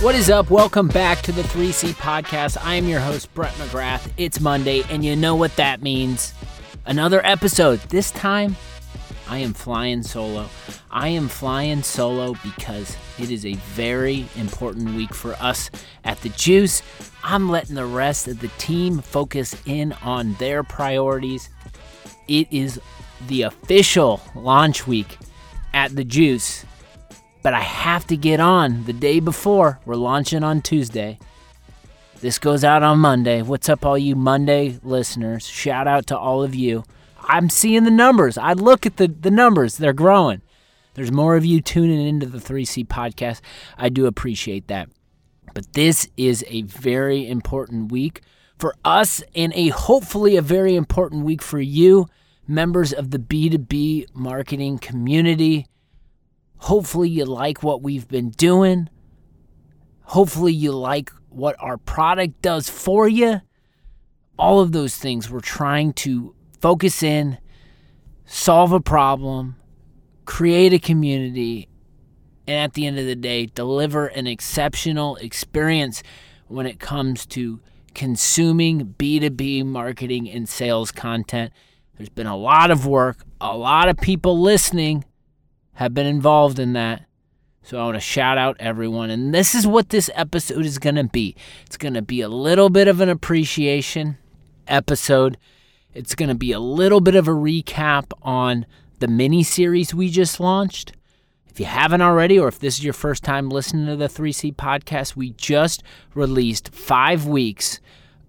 What is up? Welcome back to the 3C Podcast. I am your host, Brett McGrath. It's Monday, and you know what that means. Another episode. This time, I am flying solo. I am flying solo because it is a very important week for us at The Juice. I'm letting the rest of the team focus in on their priorities. It is the official launch week at The Juice. But I have to get on the day before. We're launching on Tuesday. This goes out on Monday. What's up, all you Monday listeners? Shout out to all of you. I'm seeing the numbers. I look at the numbers. They're growing. There's more of you tuning into the 3C Podcast. I do appreciate that. But this is a very important week for us and hopefully a very important week for you, members of the B2B marketing community. Hopefully you like what we've been doing. Hopefully you like what our product does for you. All of those things. We're trying to focus in, solve a problem, create a community, and at the end of the day, deliver an exceptional experience when it comes to consuming B2B marketing and sales content. There's been a lot of work, a lot of people listening have been involved in that. So I want to shout out everyone. And this is what this episode is going to be. It's going to be a little bit of an appreciation episode. It's going to be a little bit of a recap on the mini-series we just launched. If you haven't already, or if this is your first time listening to the 3C Podcast, we just released 5 weeks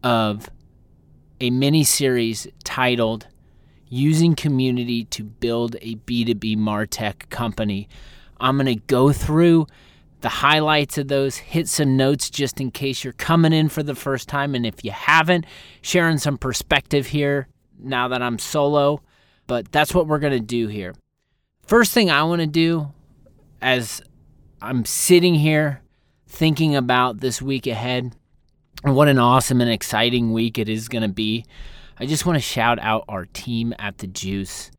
of a mini-series titled Using Community to Build a B2B MarTech Company. I'm going to go through the highlights of those, hit some notes just in case you're coming in for the first time. And if you haven't, sharing some perspective here now that I'm solo. But that's what we're going to do here. First thing I want to do as I'm sitting here thinking about this week ahead and what an awesome and exciting week it is going to be, I just want to shout out our team at The Juice.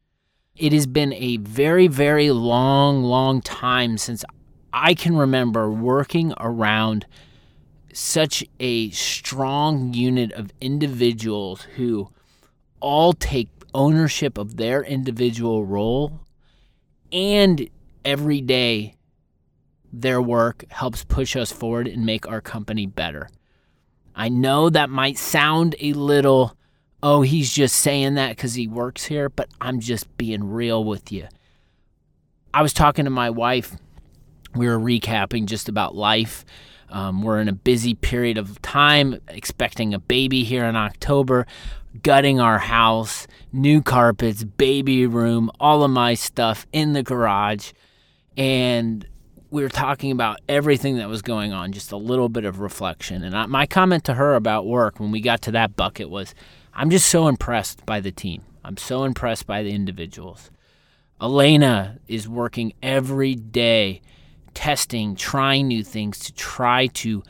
It has been a very, very long time since I can remember working around such a strong unit of individuals who all take ownership of their individual role, and every day their work helps push us forward and make our company better. I know that might sound a little, oh, he's just saying that because he works here, but I'm just being real with you. I was talking to my wife. We were recapping just about life. We're in a busy period of time, expecting a baby here in October, gutting our house, new carpets, baby room, all of my stuff in the garage. And we were talking about everything that was going on, just a little bit of reflection. And my comment to her about work when we got to that bucket was, I'm just so impressed by the team. I'm so impressed by the individuals. Elena is working every day, testing, trying new things to try to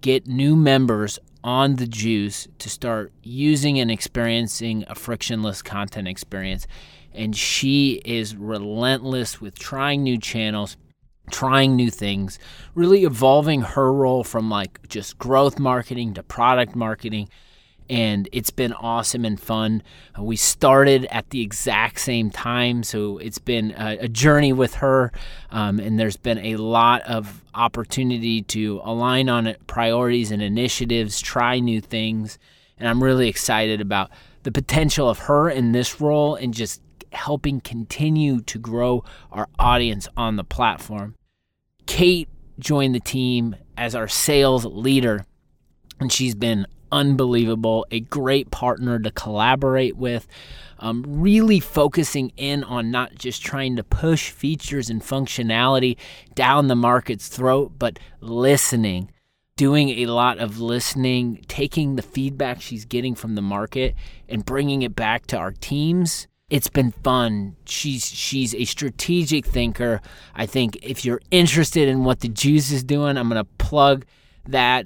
get new members on The Juice to start using and experiencing a frictionless content experience. And she is relentless with trying new channels, trying new things, really evolving her role from like just growth marketing to product marketing. And it's been awesome and fun. We started at the exact same time, so it's been a journey with her, and there's been a lot of opportunity to align on priorities and initiatives, try new things, and I'm really excited about the potential of her in this role and just helping continue to grow our audience on the platform. Kate joined the team as our sales leader, and she's been unbelievable, a great partner to collaborate with, really focusing in on not just trying to push features and functionality down the market's throat, but listening, doing a lot of listening, taking the feedback she's getting from the market and bringing it back to our teams. It's been fun. She's a strategic thinker. I think if you're interested in what The Juice is doing, I'm going to plug that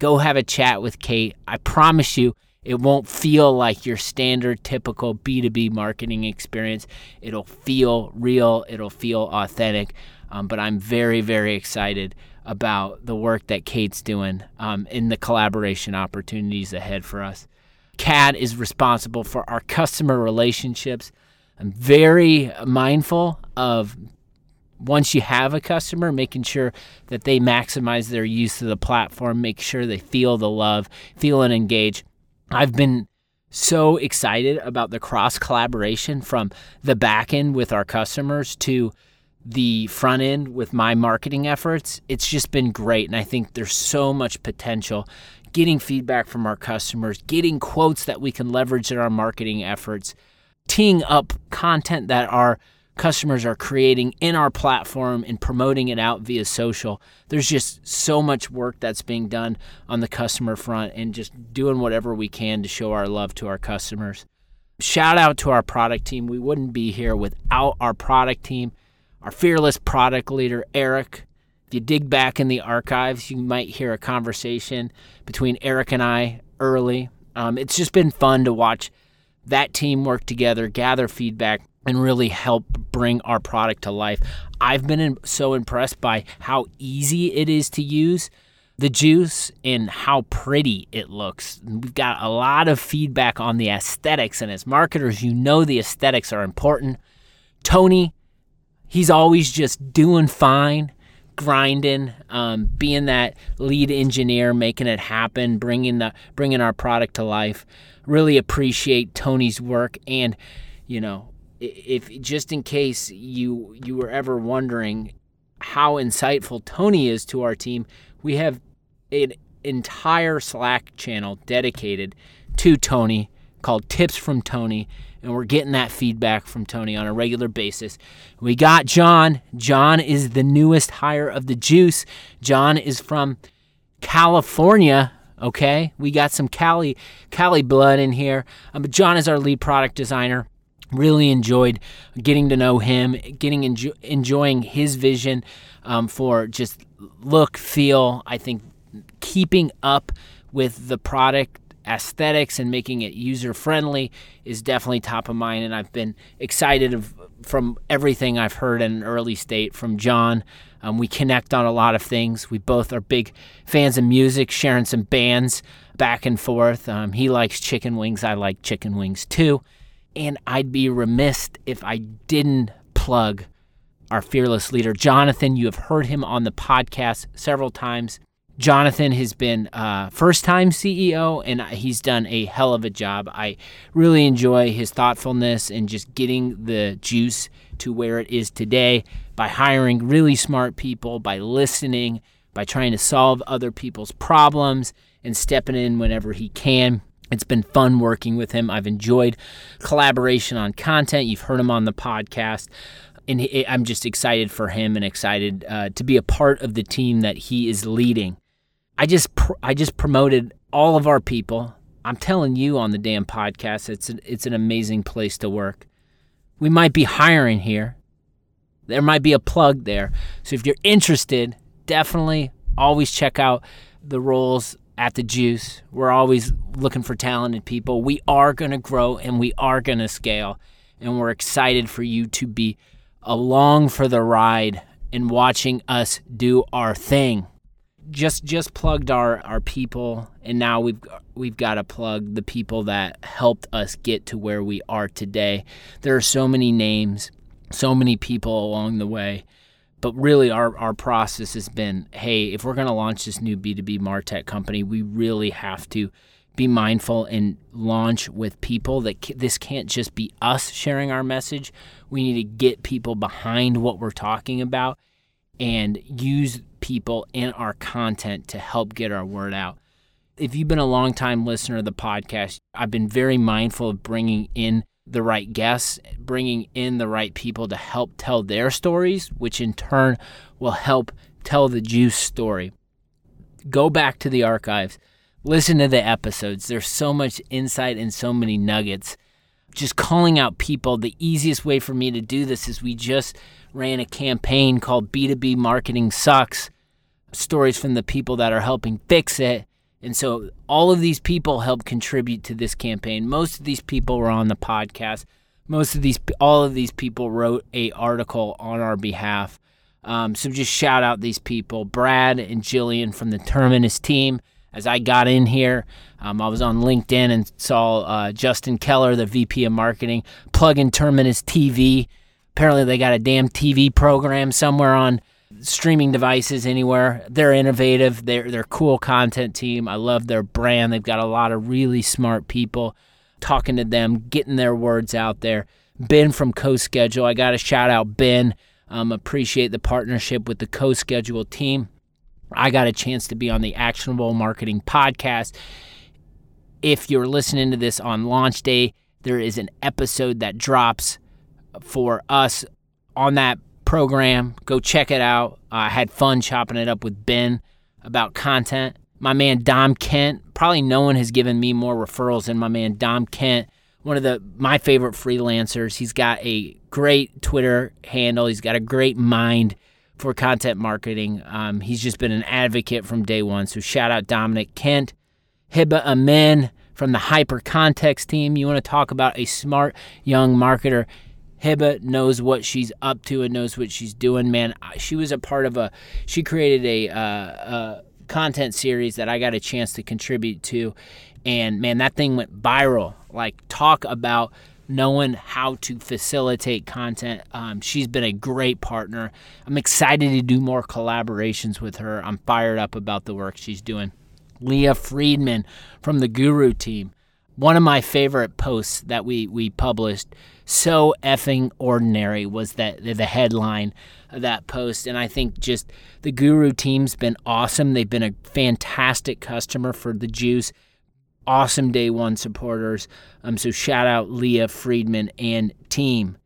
go have a chat with Kate. I promise you it won't feel like your standard typical B2B marketing experience. It'll feel real. It'll feel authentic. But I'm very, very excited about the work that Kate's doing in the collaboration opportunities ahead for us. Kat is responsible for our customer relationships. I'm very mindful of, once you have a customer, making sure that they maximize their use of the platform, make sure they feel the love, feel and engage. I've been so excited about the cross collaboration from the back end with our customers to the front end with my marketing efforts. It's just been great, and I think there's so much potential getting feedback from our customers, getting quotes that we can leverage in our marketing efforts, teeing up content that our customers are creating in our platform and promoting it out via social. There's just so much work that's being done on the customer front and just doing whatever we can to show our love to our customers. Shout out to our product team. We wouldn't be here without our product team, our fearless product leader, Eric. If you dig back in the archives, you might hear a conversation between Eric and I early. It's just been fun to watch that team work together, gather feedback, and really help bring our product to life. I've been so impressed by how easy it is to use the Juice and how pretty it looks. We've got a lot of feedback on the aesthetics, and as marketers, you know the aesthetics are important. Tony, he's always just doing fine, grinding, being that lead engineer, making it happen, bringing our product to life. Really appreciate Tony's work, and you know, if just in case you were ever wondering how insightful Tony is to our team, we have an entire Slack channel dedicated to Tony called Tips from Tony, and we're getting that feedback from Tony on a regular basis. We got John. John is the newest hire of the Juice. John is from California. Okay, we got some Cali blood in here. But John is our lead product designer. Really enjoyed getting to know him, enjoying his vision for just look, feel. I think keeping up with the product aesthetics and making it user-friendly is definitely top of mind, and I've been excited from everything I've heard in an early state from John. We connect on a lot of things. We both are big fans of music, sharing some bands back and forth. He likes chicken wings. I like chicken wings too. And I'd be remiss if I didn't plug our fearless leader, Jonathan. You have heard him on the podcast several times. Jonathan has been first-time CEO, and he's done a hell of a job. I really enjoy his thoughtfulness and just getting the Juice to where it is today by hiring really smart people, by listening, by trying to solve other people's problems, and stepping in whenever he can. It's been fun working with him. I've enjoyed collaboration on content. You've heard him on the podcast. And I'm just excited for him and excited to be a part of the team that he is leading. I just promoted all of our people. I'm telling you on the damn podcast, it's an amazing place to work. We might be hiring here. There might be a plug there. So if you're interested, definitely always check out the roles at the Juice. We're always looking for talented people. We are going to grow and we are going to scale. And we're excited for you to be along for the ride and watching us do our thing. Just plugged our people, and now we've got to plug the people that helped us get to where we are today. There are so many names, so many people along the way. But really our process has been, hey, if we're going to launch this new B2B MarTech company, we really have to be mindful and launch with people. That this can't just be us sharing our message. We need to get people behind what we're talking about and use people in our content to help get our word out. If you've been a longtime listener of the podcast, I've been very mindful of bringing in the right guests, bringing in the right people to help tell their stories, which in turn will help tell the Juice story. Go back to the archives. Listen to the episodes. There's so much insight and so many nuggets. Just calling out people, the easiest way for me to do this is we just ran a campaign called B2B Marketing Sucks: Stories from the People that are Helping Fix It. And so all of these people helped contribute to this campaign. Most of these people were on the podcast. All of these people wrote an article on our behalf. So just shout out these people, Brad and Jillian from the Terminus team. As I got in here, I was on LinkedIn and saw Justin Keller, the VP of Marketing, plug in Terminus TV. Apparently they got a damn TV program somewhere on streaming devices anywhere. They're innovative. They're cool content team. I love their brand. They've got a lot of really smart people talking to them, getting their words out there. Ben from Co-Schedule. I got to shout out Ben. Appreciate the partnership with the Co-Schedule team. I got a chance to be on the Actionable Marketing Podcast. If you're listening to this on launch day, there is an episode that drops for us on that program. Go check it out. I had fun chopping it up with Ben about content. My man Dom Kent, probably no one has given me more referrals than my man Dom Kent, one of my favorite freelancers. He's got a great Twitter handle. He's got a great mind for content marketing. He's just been an advocate from day one. So shout out Dominic Kent. Hibba Amin from the Hypercontext team. You want to talk about a smart young marketer. Hibba knows what she's up to and knows what she's doing, man. She was a part of she created a content series that I got a chance to contribute to. And man, that thing went viral. Like, talk about knowing how to facilitate content. She's been a great partner. I'm excited to do more collaborations with her. I'm fired up about the work she's doing. Leah Friedman from the Guru team. One of my favorite posts that we published, so effing ordinary, was that the headline of that post. And I think just the Guru team's been awesome. They've been a fantastic customer for The Juice. Awesome day one supporters. So shout out Leah Friedman and team.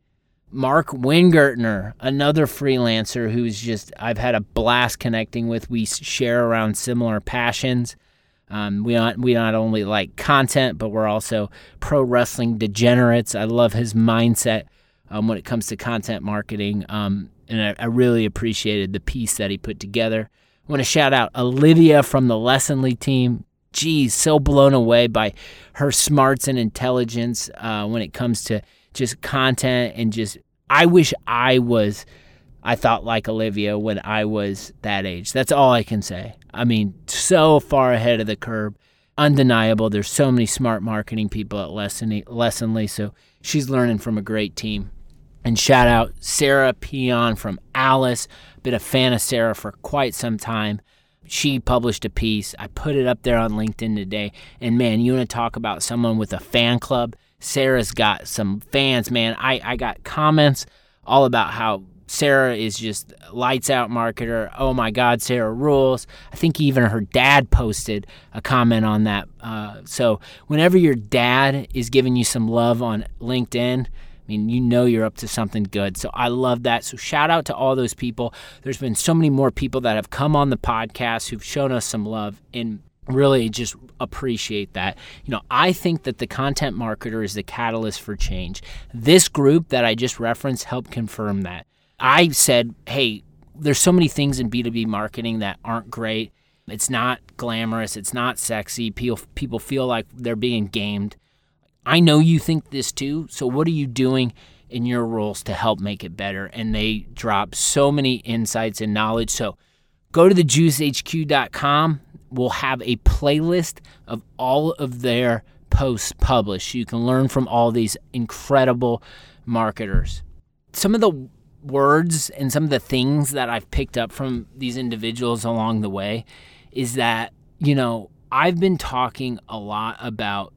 Mark Wingertner, another freelancer who's I've had a blast connecting with. We share around similar passions. We not only like content, but we're also pro wrestling degenerates. I love his mindset when it comes to content marketing. And I really appreciated the piece that he put together. I want to shout out Olivia from the Lessonly team. Geez, so blown away by her smarts and intelligence when it comes to just content and I wish I thought like Olivia when I was that age. That's all I can say. I mean, so far ahead of the curve, undeniable. There's so many smart marketing people at Lessonly, so she's learning from a great team. And shout out Sarah Peon from Alice. Been a fan of Sarah for quite some time. She published a piece. I put it up there on LinkedIn today. And man, you want to talk about someone with a fan club? Sarah's got some fans, man. I got comments all about how Sarah is just lights out marketer. Oh my God, Sarah rules. I think even her dad posted a comment on that. So whenever your dad is giving you some love on LinkedIn, I mean, you know you're up to something good. So I love that. So shout out to all those people. There's been so many more people that have come on the podcast who've shown us some love, and really just appreciate that. You know, I think that the content marketer is the catalyst for change. This group that I just referenced helped confirm that. I said, hey, there's so many things in B2B marketing that aren't great. It's not glamorous. It's not sexy. People feel like they're being gamed. I know you think this too, so what are you doing in your roles to help make it better? And they drop so many insights and knowledge. So go to thejuicehq.com. We'll have a playlist of all of their posts published. You can learn from all these incredible marketers. Some of the words and some of the things that I've picked up from these individuals along the way is that, you know, I've been talking a lot about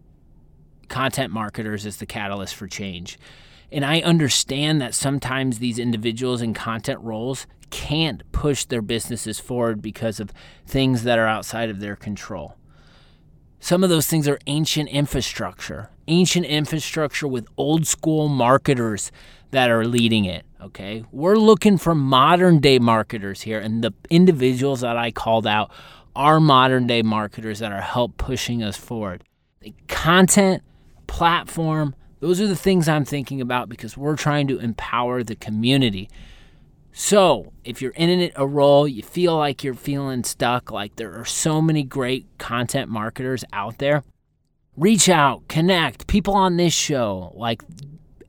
content marketers as the catalyst for change. And I understand that sometimes these individuals in content roles can't push their businesses forward because of things that are outside of their control. Some of those things are ancient infrastructure with old school marketers that are leading it, okay? We're looking for modern day marketers here, and the individuals that I called out are modern day marketers that are help pushing us forward. The content platform, those are the things I'm thinking about because we're trying to empower the community. So if you're in a role, you feel like you're feeling stuck, like there are so many great content marketers out there, reach out, connect. People on this show, like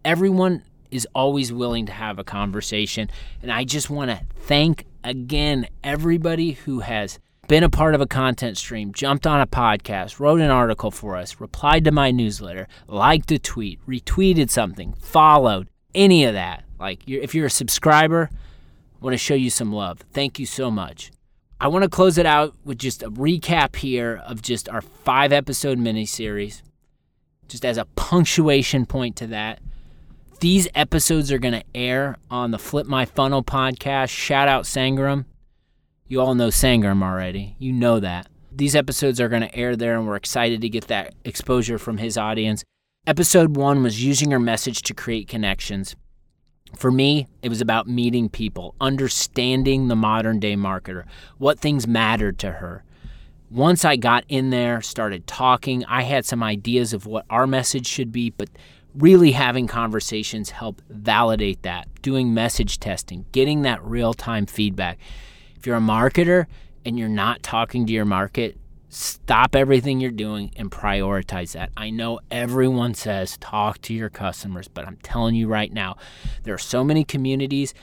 everyone is always willing to have a conversation. And I just want to thank again everybody who has been a part of a content stream, jumped on a podcast, wrote an article for us, replied to my newsletter, liked a tweet, retweeted something, followed, any of that. Like, if you're a subscriber, I want to show you some love. Thank you so much. I want to close it out with just a recap here of just our 5-episode miniseries, just as a punctuation point to that. These episodes are going to air on the Flip My Funnel podcast. Shout out Sangram. You all know Sangram already. You know that. These episodes are going to air there, and we're excited to get that exposure from his audience. Episode 1 was using your message to create connections. For me, it was about meeting people, understanding the modern-day marketer, what things mattered to her. Once I got in there, started talking, I had some ideas of what our message should be, but really having conversations help validate that, doing message testing, getting that real-time feedback. If you're a marketer and you're not talking to your market, stop everything you're doing and prioritize that. I know everyone says talk to your customers, but I'm telling you right now, there are so many communities.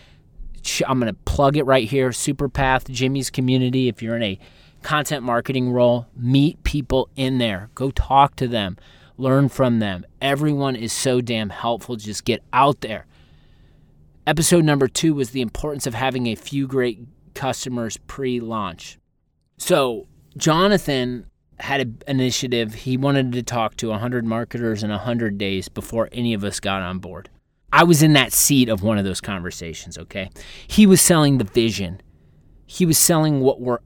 I'm going to plug it right here, Superpath, Jimmy's community. If you're in a content marketing role, meet people in there. Go talk to them. Learn from them. Everyone is so damn helpful. Just get out there. Episode number 2 was the importance of having a few great customers pre-launch. So Jonathan had an initiative. He wanted to talk to 100 marketers in 100 days before any of us got on board. I was in that seat of one of those conversations, okay? He was selling the vision. He was selling where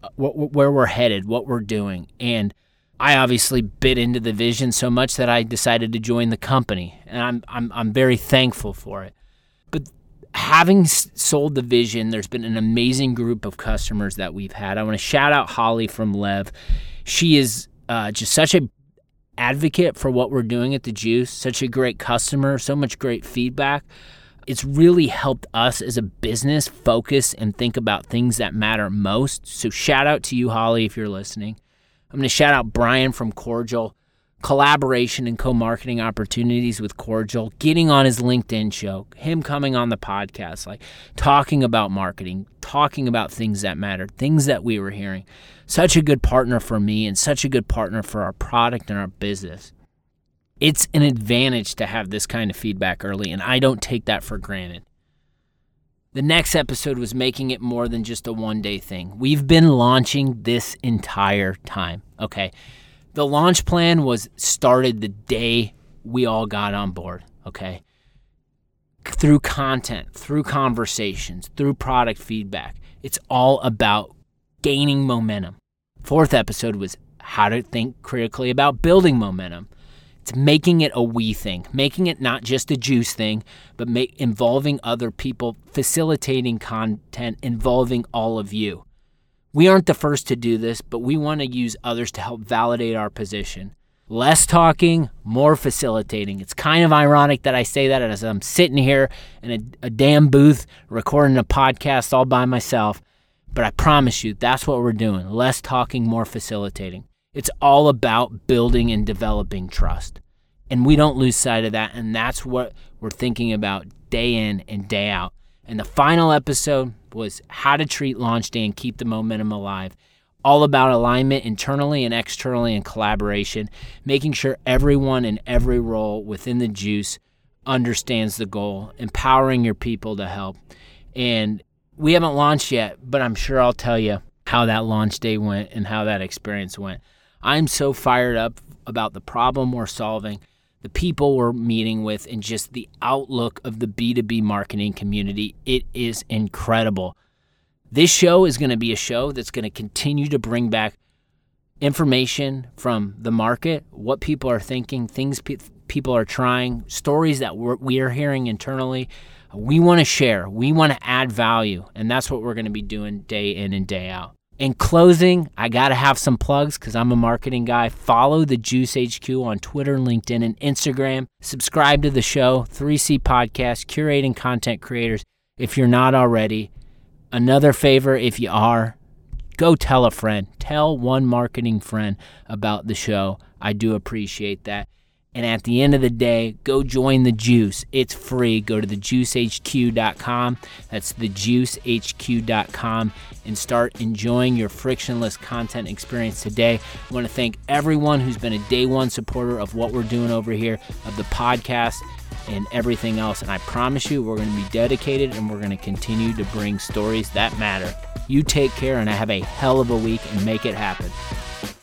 we're headed, what we're doing. And I obviously bit into the vision so much that I decided to join the company. And I'm very thankful for it. But having sold the vision, there's been an amazing group of customers that we've had. I want to shout out Holly from Lev. She is just such an advocate for what we're doing at The Juice, such a great customer, so much great feedback. It's really helped us as a business focus and think about things that matter most. So shout out to you, Holly, if you're listening. I'm going to shout out Brian from Cordial. Collaboration and co-marketing opportunities with Cordial, getting on his LinkedIn show, him coming on the podcast, like talking about marketing, talking about things that mattered, things that we were hearing. Such a good partner for me and such a good partner for our product and our business. It's an advantage to have this kind of feedback early, and I don't take that for granted. The next episode was making it more than just a one-day thing. We've been launching this entire time, okay? The launch plan was started the day we all got on board, okay? Through content, through conversations, through product feedback. It's all about gaining momentum. 4th episode was how to think critically about building momentum. It's making it a we thing, making it not just a juice thing, but involving other people, facilitating content, involving all of you. We aren't the first to do this, but we want to use others to help validate our position. Less talking, more facilitating. It's kind of ironic that I say that as I'm sitting here in a damn booth recording a podcast all by myself, but I promise you that's what we're doing. Less talking, more facilitating. It's all about building and developing trust, and we don't lose sight of that, and that's what we're thinking about day in and day out. And the final episode was how to treat launch day and keep the momentum alive. All about alignment internally and externally and collaboration, making sure everyone in every role within The Juice understands the goal, empowering your people to help. And we haven't launched yet, but I'm sure I'll tell you how that launch day went and how that experience went. I'm so fired up about the problem we're solving, the people we're meeting with, and just the outlook of the B2B marketing community. It is incredible. This show is going to be a show that's going to continue to bring back information from the market, what people are thinking, things people are trying, stories that we are hearing internally. We want to share. We want to add value, and that's what we're going to be doing day in and day out. In closing, I got to have some plugs because I'm a marketing guy. Follow The Juice HQ on Twitter, LinkedIn, and Instagram. Subscribe to the show, 3C Podcast, curating content creators if you're not already. Another favor, if you are, go tell a friend. Tell one marketing friend about the show. I do appreciate that. And at the end of the day, go join The Juice. It's free. Go to thejuicehq.com. That's thejuicehq.com. And start enjoying your frictionless content experience today. I want to thank everyone who's been a day one supporter of what we're doing over here, of the podcast and everything else. And I promise you, we're going to be dedicated and we're going to continue to bring stories that matter. You take care and have a hell of a week and make it happen.